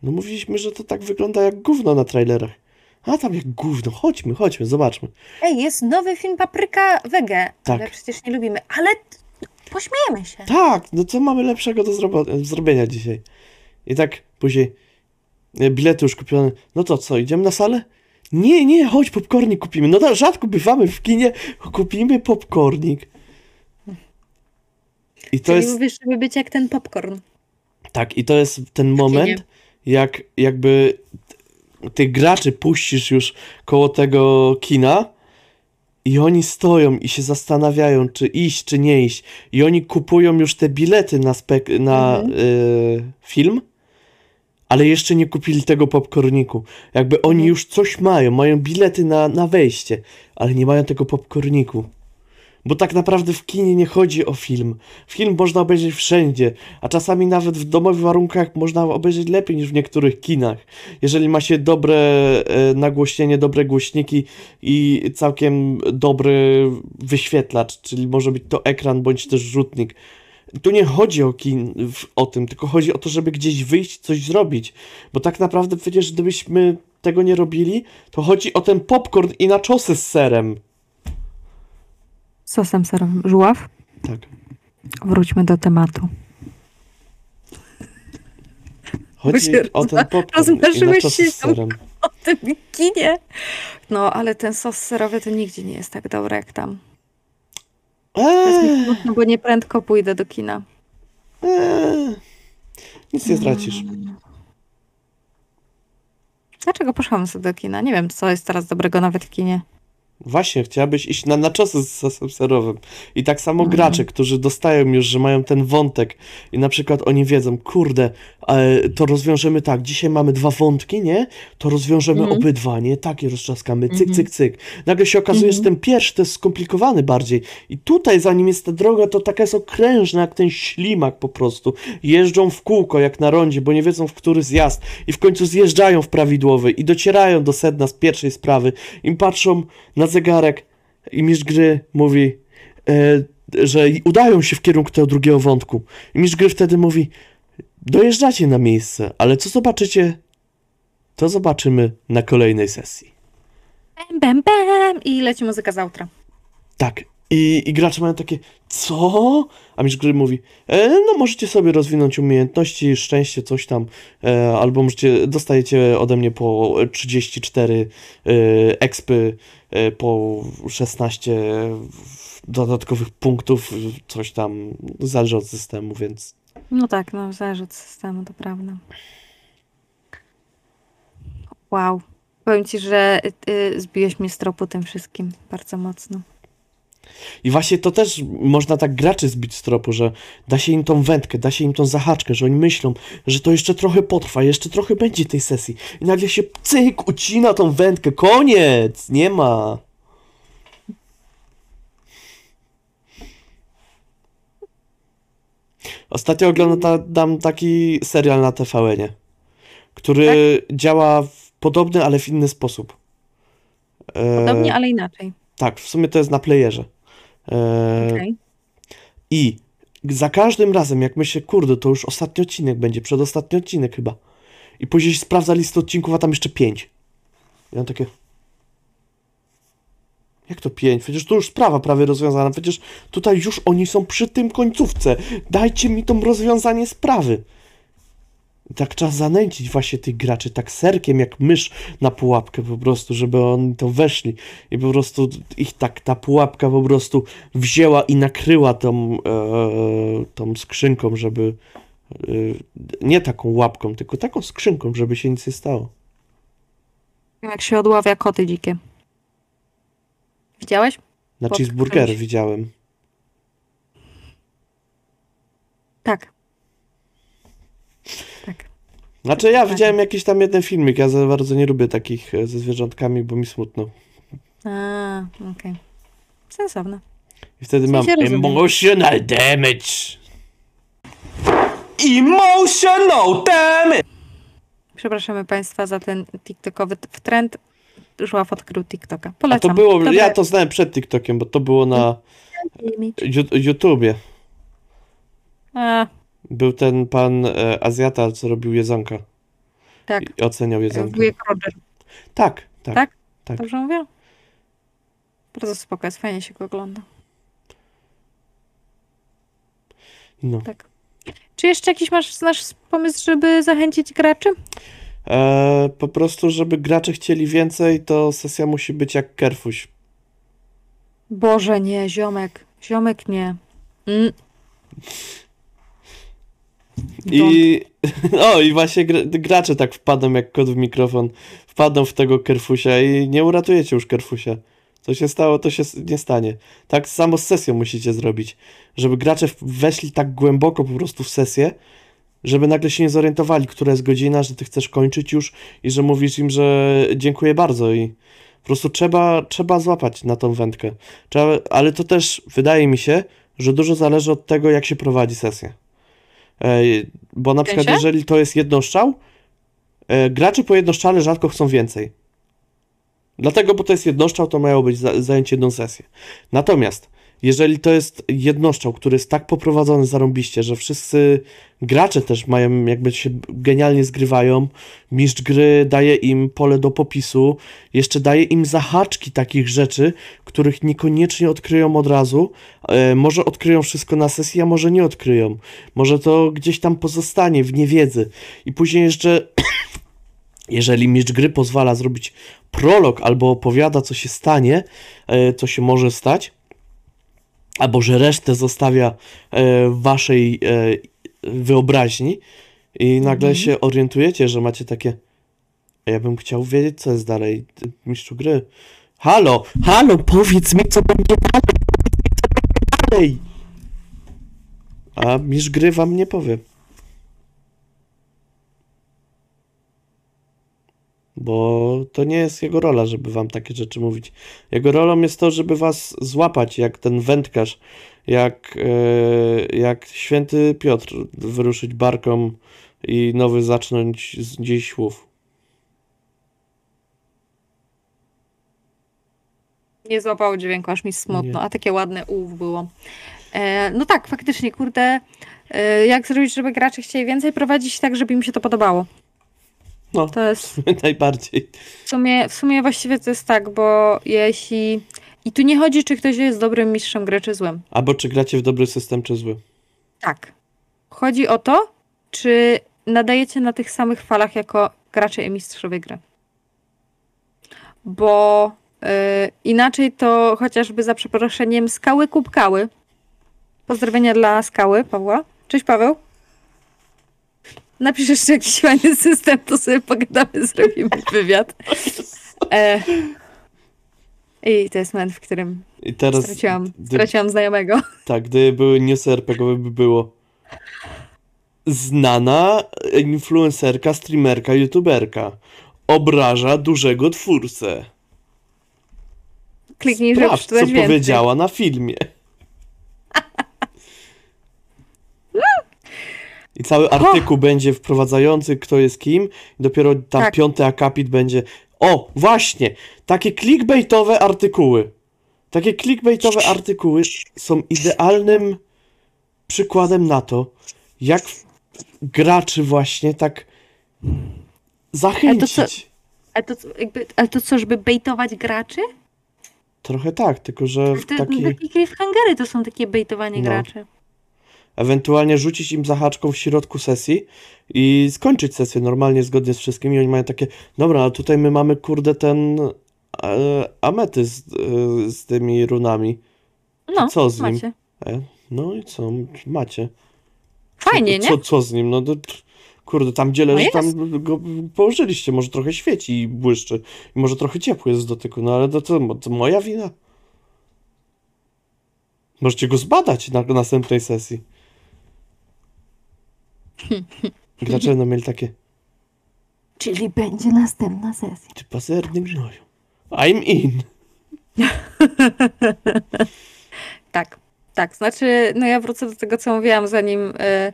No mówiliśmy, że to tak wygląda jak gówno na trailerach. A tam jak gówno. Chodźmy, chodźmy, zobaczmy. Ej, jest nowy film Papryka Wege. Tak. Ale przecież nie lubimy, ale pośmiejemy się. Tak, no co mamy lepszego do zrobienia dzisiaj? I tak później bilety już kupione. No to co, idziemy na salę? Nie, nie, chodź, popcornik kupimy. No tak, rzadko bywamy w kinie, kupimy popcornik. I to czyli jest... mówisz, żeby być jak ten popcorn. Tak, i to jest ten moment, jak jakby tych graczy puścisz już koło tego kina i oni stoją i się zastanawiają, czy iść, czy nie iść. I oni kupują już te bilety na, spek- na mhm. y- film. Ale jeszcze nie kupili tego popcorniku. Jakby oni już coś mają, mają bilety na, na wejście, ale nie mają tego popcorniku. Bo tak naprawdę w kinie nie chodzi o film. Film można obejrzeć wszędzie, a czasami nawet w domowych warunkach można obejrzeć lepiej niż w niektórych kinach. Jeżeli ma się dobre e, nagłośnienie, dobre głośniki i całkiem dobry wyświetlacz, czyli może być to ekran bądź też rzutnik. Tu nie chodzi o, kin, o tym, tylko chodzi o to, żeby gdzieś wyjść, coś zrobić. Bo tak naprawdę przecież gdybyśmy tego nie robili, to chodzi o ten popcorn i naczosy z serem. Sosem serowym. Żuław? Tak. Wróćmy do tematu. Chodzi o ten popcorn i naczosy z serem. O tym kinie. No, ale ten sos serowy to nigdzie nie jest tak dobry jak tam. Eee. Smutno, bo nie prędko pójdę do kina. Eee. Nic nie stracisz. Dlaczego poszłam sobie do kina? Nie wiem, co jest teraz dobrego nawet w kinie. Właśnie, chciałabyś iść na naczosy z sosem serowym. I tak samo mhm. gracze, którzy dostają już, że mają ten wątek i na przykład oni wiedzą, kurde, e, to rozwiążemy tak, dzisiaj mamy dwa wątki, nie? To rozwiążemy mhm. obydwa, nie? Tak je rozczaskamy, cyk, mhm. cyk, cyk. Nagle się okazuje, mhm. że ten pierwszy to jest skomplikowany bardziej. I tutaj, zanim jest ta droga, to taka jest okrężna, jak ten ślimak po prostu. Jeżdżą w kółko, jak na rondzie, bo nie wiedzą, w który zjazd. I w końcu zjeżdżają w prawidłowy i docierają do sedna z pierwszej sprawy. I patrzą na zegarek i mistrz gry mówi, e, że udają się w kierunku tego drugiego wątku. I mistrz gry wtedy mówi, dojeżdżacie na miejsce, ale co zobaczycie, to zobaczymy na kolejnej sesji. Bam, bam, bam i leci muzyka z outra. Tak. I, i gracze mają takie, co? A mistrz gry mówi, e, no możecie sobie rozwinąć umiejętności, szczęście, coś tam, e, albo możecie, dostajecie ode mnie po trzydzieści cztery e, expy, e, po szesnaście dodatkowych punktów, coś tam, zależy od systemu, więc... No tak, no zależy od systemu, to prawda. Wow, powiem ci, że y, zbiłeś mnie z tropu tym wszystkim bardzo mocno. I właśnie to też można tak graczy zbić z tropu, że da się im tą wędkę, da się im tą zahaczkę, że oni myślą, że to jeszcze trochę potrwa, jeszcze trochę będzie tej sesji. I nagle się cyk, ucina tą wędkę, koniec, nie ma. Ostatnio oglądam taki serial na T V N-ie, który tak? działa w podobny, ale w inny sposób. Podobnie, ale inaczej. Tak, w sumie to jest na playerze. Eee, okay. I za każdym razem, jak myślę, kurde, to już ostatni odcinek będzie, przedostatni odcinek chyba. I później sprawdza listę odcinków, a tam jeszcze pięć. I on takie... Jak to pięć? Przecież to już sprawa prawie rozwiązana. Przecież tutaj już oni są przy tym końcówce. Dajcie mi to rozwiązanie sprawy. I tak trzeba zanęcić właśnie tych graczy, tak serkiem jak mysz na pułapkę po prostu, żeby oni to weszli i po prostu ich tak ta pułapka po prostu wzięła i nakryła tą, e, tą skrzynką, żeby e, nie taką łapką, tylko taką skrzynką, żeby się nic nie stało. Jak się odławia koty dzikie. Widziałeś? Na cheeseburgery widziałem. Tak. Tak. Znaczy ja widziałem jakiś tam jeden filmik, ja za bardzo nie lubię takich ze zwierzątkami, bo mi smutno. A, okej. Okay. Sensowne. I wtedy w sensie mam rozumiem. Emotional damage. Emotional damage! Przepraszamy Państwa za ten tiktokowy trend. Żław odkrył TikToka. Polecam. A to było, Dobre. Ja to znałem przed TikTokiem, bo to było na YouTubie. A... Był ten pan e, Azjata, co robił jedzonka. Tak. I oceniał jedzonka. Tak, tak, tak. Tak? Dobrze mówię? Bardzo spoko jest, fajnie się go ogląda. No. Tak. Czy jeszcze jakiś masz znasz pomysł, żeby zachęcić graczy? E, po prostu, żeby gracze chcieli więcej, to sesja musi być jak kerfuś. Boże, nie, ziomek. Ziomek nie. Mm. I, o, i właśnie gracze tak wpadną jak kot w mikrofon, wpadną w tego kerfusia i nie uratujecie już kerfusia. Co się stało, to się nie stanie. Tak samo z sesją musicie zrobić, żeby gracze weszli tak głęboko po prostu w sesję, żeby nagle się nie zorientowali, która jest godzina, że ty chcesz kończyć już i że mówisz im, że dziękuję bardzo i po prostu trzeba, trzeba złapać na tą wędkę. Trzeba, ale to też wydaje mi się, że dużo zależy od tego, jak się prowadzi sesję. Bo na przykład jeżeli to jest jednostrzał, gracze po jednostrzale rzadko chcą więcej. Dlatego, bo to jest jednostrzał, to miało być zajęcie jedną sesję. Natomiast, jeżeli to jest jednostrzał, który jest tak poprowadzony zarąbiście, że wszyscy gracze też mają, jakby się genialnie zgrywają, mistrz gry daje im pole do popisu, jeszcze daje im zahaczki takich rzeczy, których niekoniecznie odkryją od razu, e, może odkryją wszystko na sesji, a może nie odkryją, może to gdzieś tam pozostanie w niewiedzy i później jeszcze... Jeżeli mistrz gry pozwala zrobić prolog albo opowiada, co się stanie, e, co się może stać, albo że resztę zostawia e, waszej e, wyobraźni i nagle mm. się orientujecie, że macie takie ja bym chciał wiedzieć, co jest dalej, mistrzu gry, Halo, halo, powiedz mi, co będzie dalej, powiedz mi, co będzie dalej. A mistrz gry wam nie powie. Bo to nie jest jego rola, żeby wam takie rzeczy mówić. Jego rolą jest to, żeby was złapać, jak ten wędkarz, jak, yy, jak święty Piotr, wyruszyć barką i nowy zacząć gdzieś łów. Nie złapało dźwięku, aż mi smutno, nie. A takie ładne ułów było. E, no tak, faktycznie, kurde, e, jak zrobić, żeby gracze chcieli więcej prowadzić tak, żeby im się to podobało. No, to jest w sumie najbardziej. W sumie, w sumie właściwie to jest tak, bo jeśli... I tu nie chodzi, czy ktoś jest dobrym mistrzem gry, czy złym. Albo czy gracie w dobry system, czy zły. Tak. Chodzi o to, czy nadajecie na tych samych falach jako gracze i mistrzowie gry. Bo yy, inaczej to chociażby za przeproszeniem skały kubkały. Pozdrowienia dla skały, Pawła. Cześć, Paweł. Napisz jeszcze jakiś fajny system, to sobie pogadamy, zrobimy wywiad. E, I to jest moment, w którym I teraz straciłam, gdy, straciłam znajomego. Tak, gdy były newsy er pe gie owe, by było znana influencerka, streamerka, youtuberka obraża dużego twórcę. Kliknij, żeby przeczytać więcej. Co powiedziała na filmie. I cały artykuł oh. będzie wprowadzający, kto jest kim. I dopiero tam tak. piąty akapit będzie... O, właśnie! Takie clickbaitowe artykuły. Takie clickbaitowe artykuły są idealnym przykładem na to, jak graczy właśnie tak zachęcić. Ale to co, ale to, jakby, ale to co, żeby baitować graczy? Trochę tak, tylko że w takiej... Takie cliffhangery to są takie baitowanie no. graczy. Ewentualnie rzucić im zahaczką w środku sesji i skończyć sesję normalnie, zgodnie z wszystkim. I oni mają takie, dobra, ale tutaj my mamy, kurde, ten e, ametyst z, e, z tymi runami. No, co z macie. nim? E, no i co? Macie. Fajnie, co, nie? Co, co z nim? No to, kurde, tam gdzie leży, no tam go położyliście. Może trochę świeci i błyszczy. I może trochę ciepły jest z dotyku, no ale to, to, to moja wina. Możecie go zbadać na następnej sesji. Gracze no mieli takie. Czyli będzie następna sesja. Czy paserny gnoju. I'm in. Tak, tak. Znaczy, no ja wrócę do tego, co mówiłam, zanim e,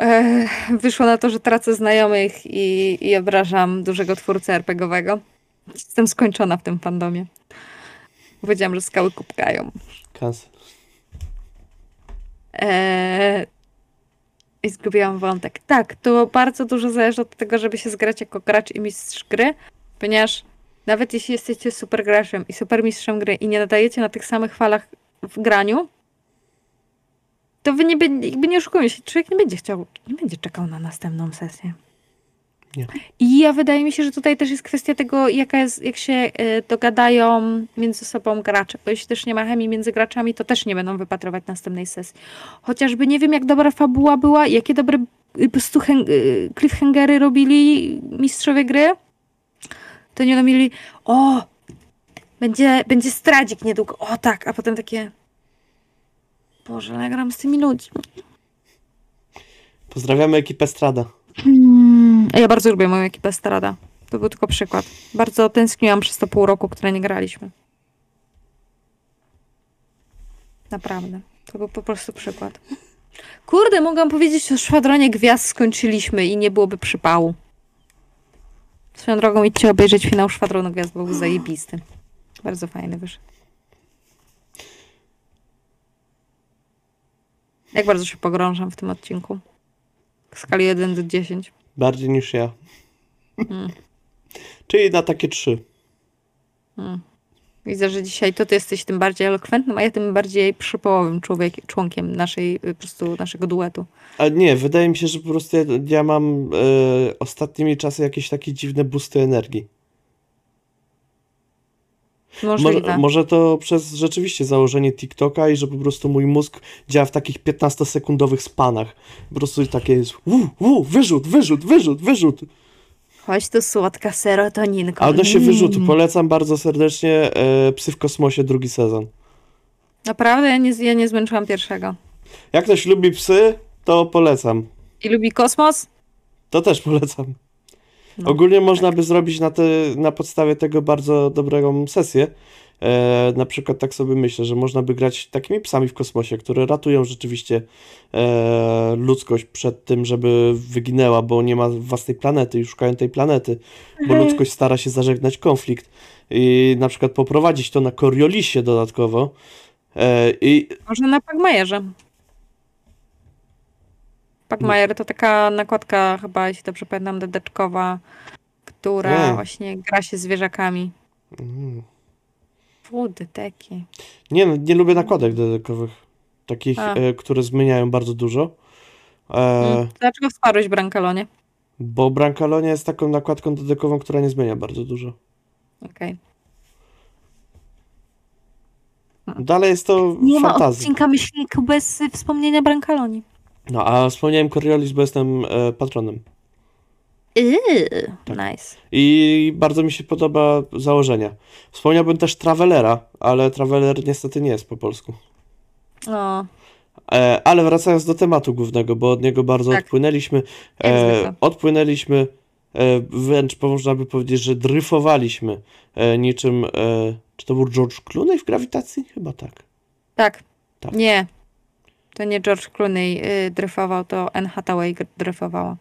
e, wyszło na to, że tracę znajomych i, i obrażam dużego twórcę er pe gie owego. Jestem skończona w tym fandomie. Powiedziałam, że skały kupkają. Cancel. Eee, I zgubiłam wątek. Tak, to bardzo dużo zależy od tego, żeby się zgrać jako gracz i mistrz gry, ponieważ nawet jeśli jesteście super graczem i super mistrzem gry i nie nadajecie na tych samych falach w graniu, to wy nie, jakby nie oszukujmy się, człowiek nie będzie chciał, nie będzie czekał na następną sesję. Nie. I ja wydaje mi się, że tutaj też jest kwestia tego, jaka jest, jak się y, dogadają między sobą gracze. Bo jeśli też nie ma chemii między graczami, to też nie będą wypatrywać następnej sesji. Chociażby nie wiem, jak dobra fabuła była, jakie dobre y, y, cliffhangery robili mistrzowie gry, to nie mieli, o, będzie, będzie stradzik niedługo, o tak, a potem takie, Boże, ale ja gram z tymi ludźmi. Pozdrawiamy ekipę Strada. Hmm. Ja bardzo lubię moją ekipę Strada. To był tylko przykład. Bardzo tęskniłam przez to pół roku, które nie graliśmy. Naprawdę. To był po prostu przykład. Kurde, mogłam powiedzieć, o Szwadronie Gwiazd skończyliśmy i nie byłoby przypału. Swoją drogą idźcie obejrzeć finał Szwadronu Gwiazd, bo był zajebisty. Bardzo fajny wyszedł. Jak bardzo się pogrążam w tym odcinku. W skali jeden do dziesięciu. Bardziej niż ja. Mm. Czyli na takie trzy. Mm. Widzę, że dzisiaj to ty jesteś tym bardziej elokwentnym, a ja tym bardziej przypołowym człowiek, członkiem naszej, po prostu naszego duetu. A nie, wydaje mi się, że po prostu ja, ja mam y, ostatnimi czasy jakieś takie dziwne busty energii. Może, może to przez rzeczywiście założenie TikToka i że po prostu mój mózg działa w takich piętnastosekundowych spanach. Po prostu takie jest wu, wu, wyrzut, wyrzut, wyrzut, wyrzut. Chodź tu, słodka serotoninko. A do się wyrzutu. Polecam bardzo serdecznie e, Psy w Kosmosie, drugi sezon. Naprawdę? Ja nie, ja nie zmęczyłam pierwszego. Jak ktoś lubi psy, to polecam. I lubi kosmos? To też polecam. No, ogólnie tak. Można by zrobić na, te, na podstawie tego bardzo dobrą sesję. E, na przykład tak sobie myślę, że można by grać takimi psami w kosmosie, które ratują rzeczywiście e, ludzkość przed tym, żeby wyginęła, bo nie ma własnej planety i szukają tej planety, bo ludzkość stara się zażegnać konflikt i na przykład poprowadzić to na Coriolisie dodatkowo. E, i... Może na Pagmajerze. Pagmajer to taka nakładka chyba, jeśli dobrze pamiętam, dedeczkowa, która A. właśnie gra się zwierzakami. Mm. Fudy, taki. Nie, nie lubię nakładek dedekowych. Takich, e, które zmieniają bardzo dużo. E, Dlaczego wsparłeś Brancalonie? Bo Brancalonie jest taką nakładką dedekową, która nie zmienia bardzo dużo. Okej. Okay. Dalej jest to nie fantazja. Nie ma odcinka Myślniku bez wspomnienia Brancaloni. No, a wspomniałem Coriolis, bo jestem e, patronem. Eee, tak. Nice. I bardzo mi się podoba założenia. Wspomniałbym też Travelera, ale Traveler niestety nie jest po polsku. O. E, ale wracając do tematu głównego, bo od niego bardzo tak. odpłynęliśmy. E, odpłynęliśmy, e, wręcz można by powiedzieć, że dryfowaliśmy e, niczym... E, czy to był George Clooney w Grawitacji? Chyba tak. Tak. tak. Nie. To nie George Clooney y, dryfował, to Anne Hathaway dryfowała.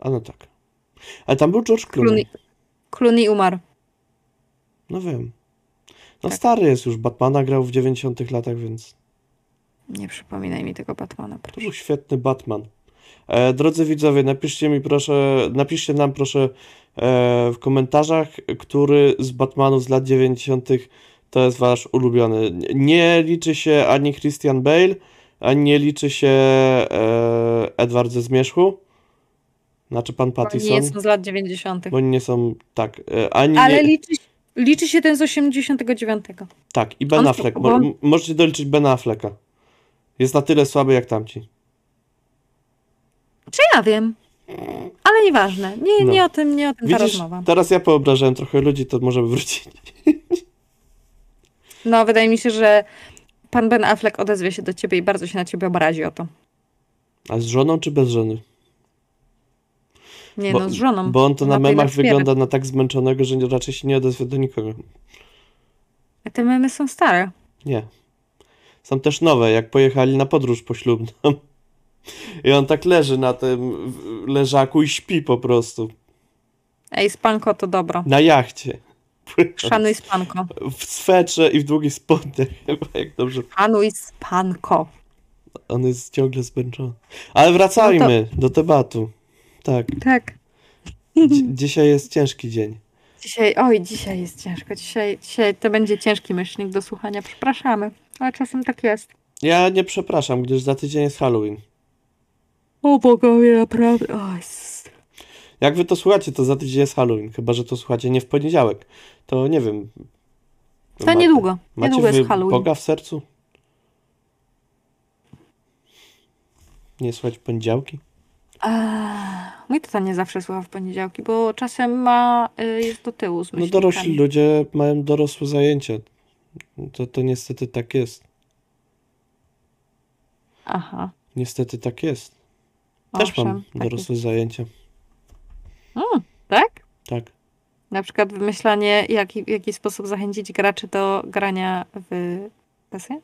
A no tak. Ale tam był George Clooney. Clooney, Clooney umarł. No wiem. No tak. Stary jest już. Batmana grał w dziewięćdziesiątych latach, więc... Nie przypominaj mi tego Batmana, proszę. To był świetny Batman. E, drodzy widzowie, napiszcie mi proszę, napiszcie nam proszę e, w komentarzach, który z Batmanów z lat dziewięćdziesiątych to jest wasz ulubiony. Nie liczy się ani Christian Bale, ani nie liczy się e, Edward ze Zmierzchu. Znaczy pan Pattison. Bo nie są z lat dziewięćdziesiątych. Bo nie są, tak. Ani ale nie... liczy, liczy się ten z osiemdziesiątego dziewiątego. Tak, i Ben on, Affleck. Bo... Mo możecie doliczyć Bena Afflecka. Jest na tyle słaby jak tamci. Czy ja wiem? Ale nieważne. Nie, no. nie o tym, nie o tym Widzisz, ta rozmowa. Teraz ja poobrażałem trochę ludzi, to możemy wrócić. No, wydaje mi się, że pan Ben Affleck odezwie się do ciebie i bardzo się na ciebie obrazi o to. A z żoną czy bez żony? Nie, bo, no z żoną. Bo on to na, na memach wygląda na tak zmęczonego, że raczej się nie odezwie do nikogo. A te memy są stare. Nie. Są też nowe, jak pojechali na podróż poślubną. I on tak leży na tym leżaku i śpi po prostu. Ej, spanko to dobro. Na jachcie. Szanuj spanko. W swetrze i w długich spodniach, chyba, jak dobrze. Szanuj spanko. On jest ciągle zmęczony. Ale wracajmy no to... do tematu. Tak. Tak. Dzi dzisiaj jest ciężki dzień. Dzisiaj, oj, dzisiaj jest ciężko. Dzisiaj, dzisiaj to będzie ciężki myślnik do słuchania. Przepraszamy, ale czasem tak jest. Ja nie przepraszam, gdyż za tydzień jest Halloween. O bogowie, naprawdę. Oj, jak wy to słuchacie, to za tydzień jest Halloween. Chyba że to słuchacie nie w poniedziałek. To nie wiem. To ma, niedługo. Macie niedługo jest Halloween. Boga w sercu? Nie słuchać poniedziałki? Eee, mój tata nie zawsze słucha w poniedziałki, bo czasem ma, y, jest do tyłu z myślnikami. No dorośli ludzie mają dorosłe zajęcia. To, to niestety tak jest. Aha. Niestety tak jest. Też Owszem, mam dorosłe tak zajęcia. Mm, tak? Tak. Na przykład wymyślanie, jaki, w jaki sposób zachęcić graczy do grania w sesję?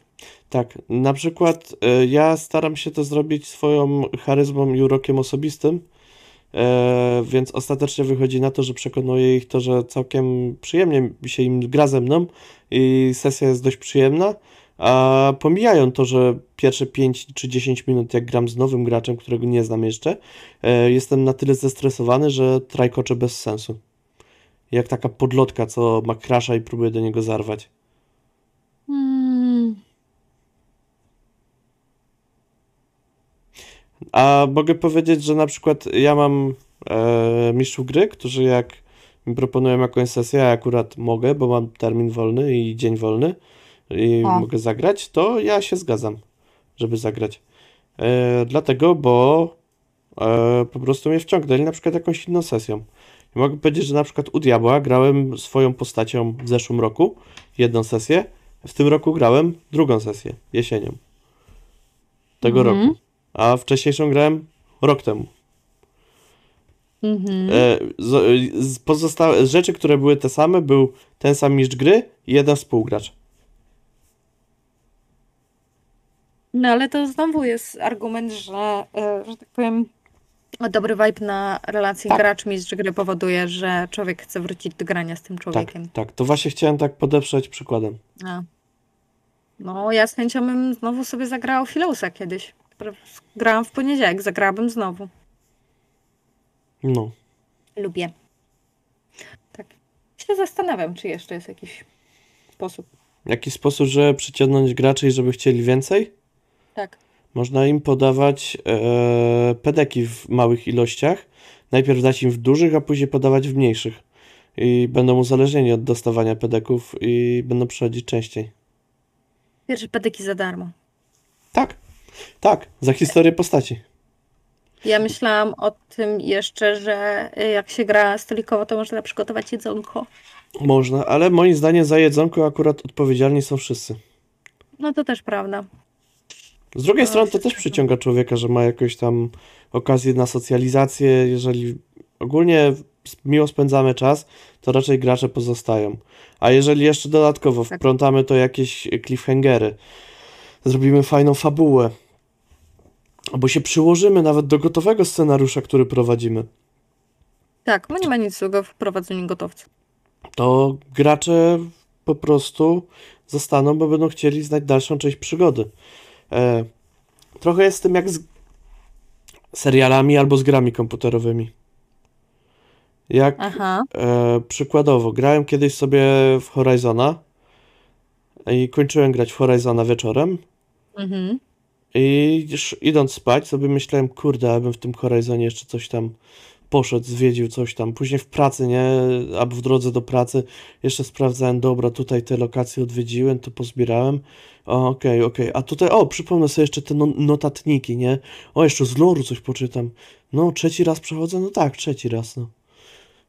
Tak. Na przykład y, ja staram się to zrobić swoją charyzmą i urokiem osobistym, y, więc ostatecznie wychodzi na to, że przekonuję ich to, że całkiem przyjemnie się im gra ze mną i sesja jest dość przyjemna, a pomijają to, że pierwsze pięć czy dziesięć minut, jak gram z nowym graczem, którego nie znam jeszcze, y, jestem na tyle zestresowany, że trajkoczę bez sensu. Jak taka podlotka, co ma crasha i próbuje do niego zarwać. A mogę powiedzieć, że na przykład ja mam e, mistrzów gry, którzy jak mi proponują jakąś sesję, ja akurat mogę, bo mam termin wolny i dzień wolny i o. mogę zagrać, to ja się zgadzam, żeby zagrać. E, dlatego, bo e, po prostu mnie wciągnęli na przykład jakąś inną sesją. I mogę powiedzieć, że na przykład u Diabła grałem swoją postacią w zeszłym roku jedną sesję, w tym roku grałem drugą sesję, jesienią tego mm-hmm. roku, a wcześniejszą grałem rok temu. Mm-hmm. e, z, z pozostałe rzeczy, które były te same, był ten sam mistrz gry i jeden współgracz. No ale to znowu jest argument, że, że tak powiem, dobry vibe na relacji tak. gracz-mistrz gry powoduje, że człowiek chce wrócić do grania z tym człowiekiem. Tak, tak. To właśnie chciałem tak podeprzeć przykładem. A. No ja z chęcią bym znowu sobie zagrała Phileusa kiedyś. Grałam w poniedziałek, zagrałabym znowu. No. Lubię. Tak. Się zastanawiam, czy jeszcze jest jakiś sposób. Jakiś sposób, żeby przyciągnąć graczy i żeby chcieli więcej? Tak. Można im podawać e, pedeki w małych ilościach. Najpierw dać im w dużych, a później podawać w mniejszych. I będą uzależnieni od dostawania pedeków i będą przychodzić częściej. Pierwsze pedeki za darmo. Tak, tak, za historię postaci. Ja myślałam o tym jeszcze, że jak się gra stolikowo, to można przygotować jedzonko. Można, ale moim zdaniem za jedzonko akurat odpowiedzialni są wszyscy. No to też prawda. Z drugiej no, strony to też przyciąga człowieka, że ma jakąś tam okazję na socjalizację. Jeżeli ogólnie miło spędzamy czas, to raczej gracze pozostają. A jeżeli jeszcze dodatkowo tak. wplątamy to jakieś cliffhangery, zrobimy fajną fabułę, albo się przyłożymy nawet do gotowego scenariusza, który prowadzimy. Tak, bo nie ma nic złego w prowadzeniu gotowca. To gracze po prostu zostaną, bo będą chcieli znać dalszą część przygody. E, trochę jest z tym jak z serialami albo z grami komputerowymi. Jak e, przykładowo, grałem kiedyś sobie w Horizona i kończyłem grać w Horizona wieczorem mhm. i już idąc spać sobie myślałem, kurde, abym w tym Horizonie jeszcze coś tam poszedł, zwiedził coś tam. Później w pracy, nie? Albo w drodze do pracy jeszcze sprawdzałem, dobra, tutaj te lokacje odwiedziłem, to pozbierałem. O, okej, okej. okej. A tutaj, o, przypomnę sobie jeszcze te no notatniki, nie? O, jeszcze z loru coś poczytam. No, trzeci raz przechodzę? No tak, trzeci raz, no.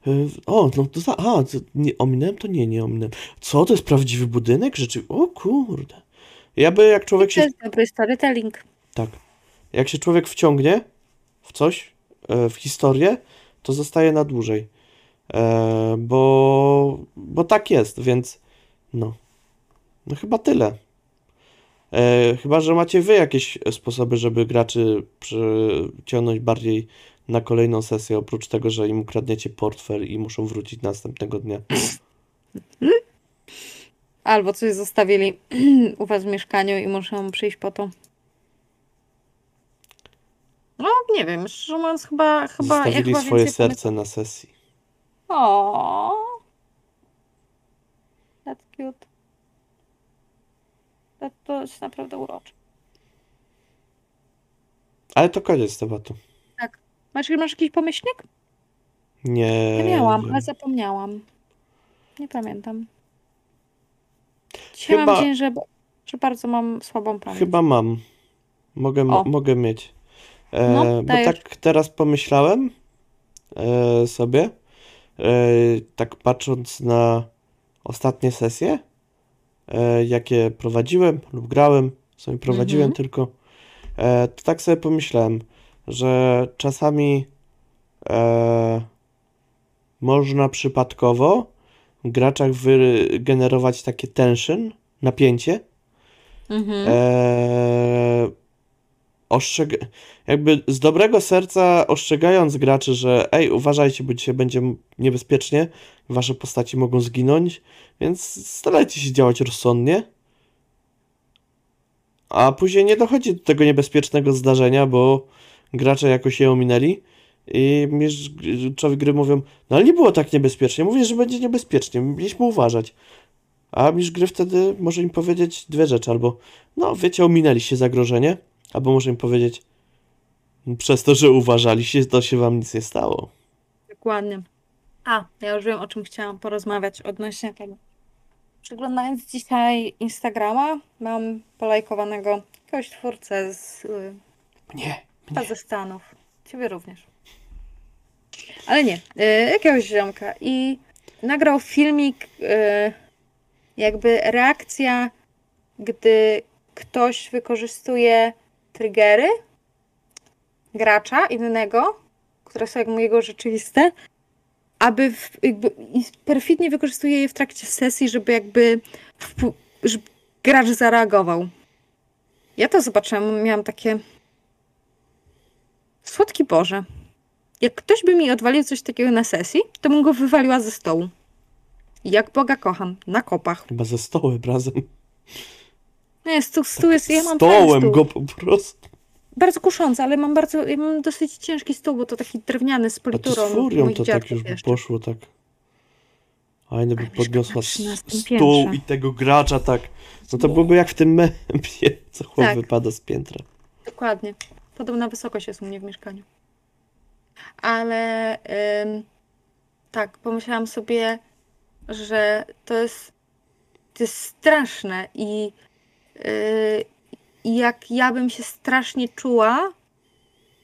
Yy, o, no to, a, nie ominąłem? To nie, nie ominąłem. Co, to jest prawdziwy budynek? Rzeczywiście, o kurde. Ja by, jak człowiek się... To jest dobry storytelling. Tak. Jak się człowiek wciągnie w coś, w historię, to zostaje na dłużej. E, bo, bo tak jest, więc no. No chyba tyle. E, chyba, że macie wy jakieś sposoby, żeby graczy przyciągnąć bardziej na kolejną sesję, oprócz tego, że im ukradniecie portfel i muszą wrócić następnego dnia. Albo coś zostawili u was w mieszkaniu i muszą przyjść po to. No, nie wiem, szczerze mówiąc, chyba... chyba Zostawili ja swoje serce pomysł... na sesji. O, that's cute. To, to jest naprawdę urocze. Ale to koniec tematu. Tak. Masz, masz jakiś pomyślnik? Nie. Ja miałam, nie. ale zapomniałam. Nie pamiętam. Dzisiaj chyba... mam dzień, że, że bardzo mam słabą pamięć. Chyba mam. Mogę, mogę mieć. E, no, bo tak teraz pomyślałem e, sobie, e, tak patrząc na ostatnie sesje, e, jakie prowadziłem lub grałem, sobie prowadziłem mm-hmm. tylko, e, to tak sobie pomyślałem, że czasami e, można przypadkowo w graczach wygenerować takie tension, napięcie, mm-hmm. e, Ostrzeg... jakby z dobrego serca ostrzegając graczy, że ej, uważajcie, bo dzisiaj będzie niebezpiecznie, wasze postaci mogą zginąć, więc starajcie się działać rozsądnie. A później nie dochodzi do tego niebezpiecznego zdarzenia, bo gracze jakoś je ominęli i mistrzowie gry mówią, no ale nie było tak niebezpiecznie, mówię, że będzie niebezpiecznie, mieliśmy uważać. A mistrz gry wtedy może im powiedzieć dwie rzeczy, albo no wiecie, ominęliście zagrożenie, albo może im powiedzieć, przez to, że uważaliście, to się wam nic nie stało. Dokładnie. A, ja już wiem, o czym chciałam porozmawiać odnośnie tego. Przeglądając dzisiaj Instagrama, mam polajkowanego jakiegoś twórcę z... Nie, nie. ze Stanów. Ciebie również. Ale nie, e, jakiegoś ziomka. I nagrał filmik, e, jakby reakcja, gdy ktoś wykorzystuje triggery gracza innego, które są jakby jego rzeczywiste, aby w, jakby, perfidnie wykorzystuje je w trakcie sesji, żeby jakby w, żeby gracz zareagował. Ja to zobaczyłam, miałam takie... Słodki Boże. Jak ktoś by mi odwalił coś takiego na sesji, to bym go wywaliła ze stołu. Jak Boga kocham, na kopach. Chyba ze stołem razem. Nie, stół, stół jest... Ja mam stołem stół. Go po prostu. Bardzo kuszące, ale mam bardzo... Ja mam dosyć ciężki stół, bo to taki drewniany z politurą. A to z furią to tak już by poszło, tak. A inna by podniosła stół i tego gracza, tak. No to byłoby jak w tym memie, co chłop tak. wypada z piętra. Dokładnie. Podobna wysokość jest u mnie w mieszkaniu. Ale ym, tak, pomyślałam sobie, że to jest, to jest straszne i yy, jak ja bym się strasznie czuła,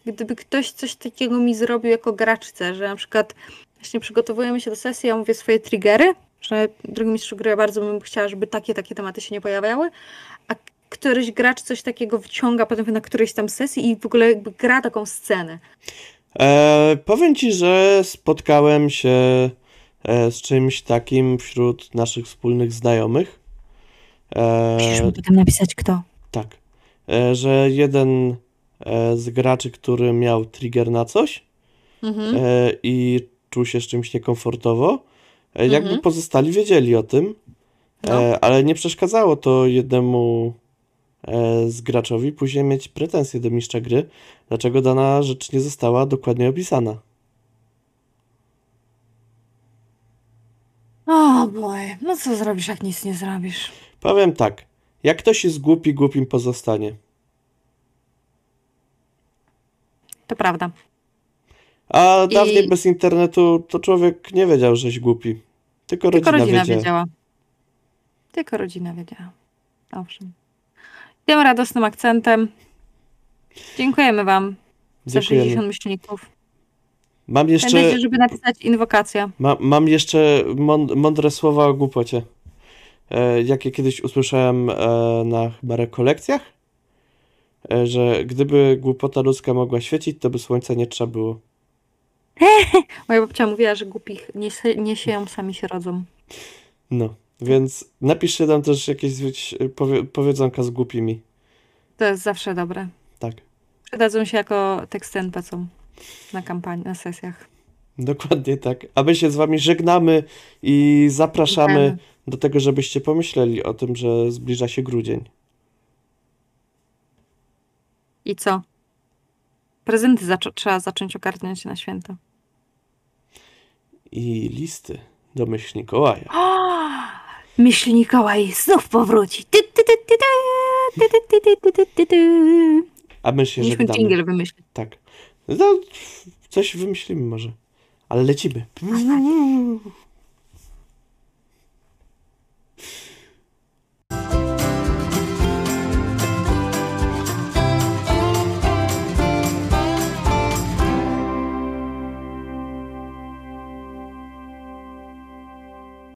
gdyby ktoś coś takiego mi zrobił jako graczce, że na przykład właśnie przygotowujemy się do sesji, ja mówię swoje triggery, że drugi mistrz gry ja bardzo bym chciała, żeby takie, takie tematy się nie pojawiały, a któryś gracz coś takiego wyciąga potem na którejś tam sesji i w ogóle jakby gra taką scenę. E, powiem ci, że spotkałem się e, z czymś takim wśród naszych wspólnych znajomych. E, Musisz mi potem napisać kto. Tak, e, że jeden e, z graczy, który miał trigger na coś mhm. e, i czuł się z czymś niekomfortowo, e, mhm. jakby pozostali wiedzieli o tym, no. e, ale nie przeszkadzało to jednemu z graczowi później mieć pretensje do mistrza gry, dlaczego dana rzecz nie została dokładnie opisana. O boy, no co zrobisz, jak nic nie zrobisz? Powiem tak, jak ktoś jest głupi, głupim pozostanie. To prawda. A dawniej I... bez internetu to człowiek nie wiedział, żeś głupi. Tylko rodzina, Tylko rodzina wiedziała. wiedziała. Tylko rodzina wiedziała. Owszem. Tym radosnym akcentem dziękujemy wam za sześćdziesiąt myślników. Mam jeszcze... Pamiętajcie, żeby napisać inwokacja. Ma, mam jeszcze mądre słowa o głupocie, e, jakie kiedyś usłyszałem e, na chyba rekolekcjach, e, że gdyby głupota ludzka mogła świecić, to by słońca nie trzeba było. Moja babcia mówiła, że głupich nie, nie sieją, sami się rodzą. No. Więc napiszcie tam też jakieś powie powiedzonka z głupimi. To jest zawsze dobre. Tak. Przydadzą się jako teksty en pe ce om na kampanii, na sesjach. Dokładnie tak. A my się z wami żegnamy i zapraszamy Dziękujemy. do tego, żebyście pomyśleli o tym, że zbliża się grudzień. I co? Prezenty zac- trzeba zacząć ogarniać na święto. I listy do Myślnikołaja. Myśli Mikołaj znów powróci. Ty, ty, ty, ty, ty, ty, ty, ty, ty, ty. A my się żegnamy. Musimy dżingiel wymyślić. Tak. No, coś wymyślimy może. Ale lecimy.